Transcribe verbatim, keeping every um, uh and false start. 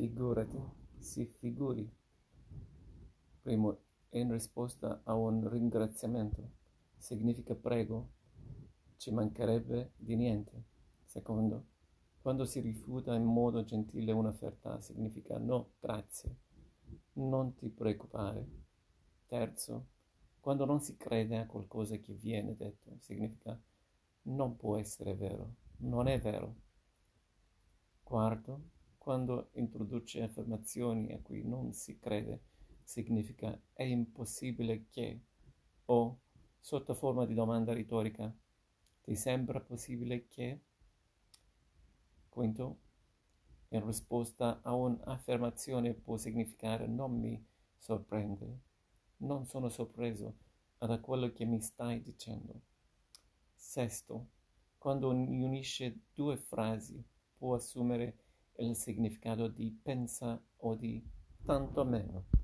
Figurati, si figuri. Primo, in risposta a un ringraziamento, significa prego, ci mancherebbe di niente. Secondo, quando si rifiuta in modo gentile un'offerta, significa no, grazie, non ti preoccupare. Terzo, quando non si crede a qualcosa che viene detto, significa non può essere vero, non è vero. Quarto, quando introduce affermazioni a cui non si crede, significa è impossibile che, o sotto forma di domanda retorica, ti sembra possibile che. Quinto, in risposta a un'affermazione può significare non mi sorprende, non sono sorpreso da quello che mi stai dicendo. Sesto, quando unisce due frasi può assumere il significato di pensa o di tantomeno.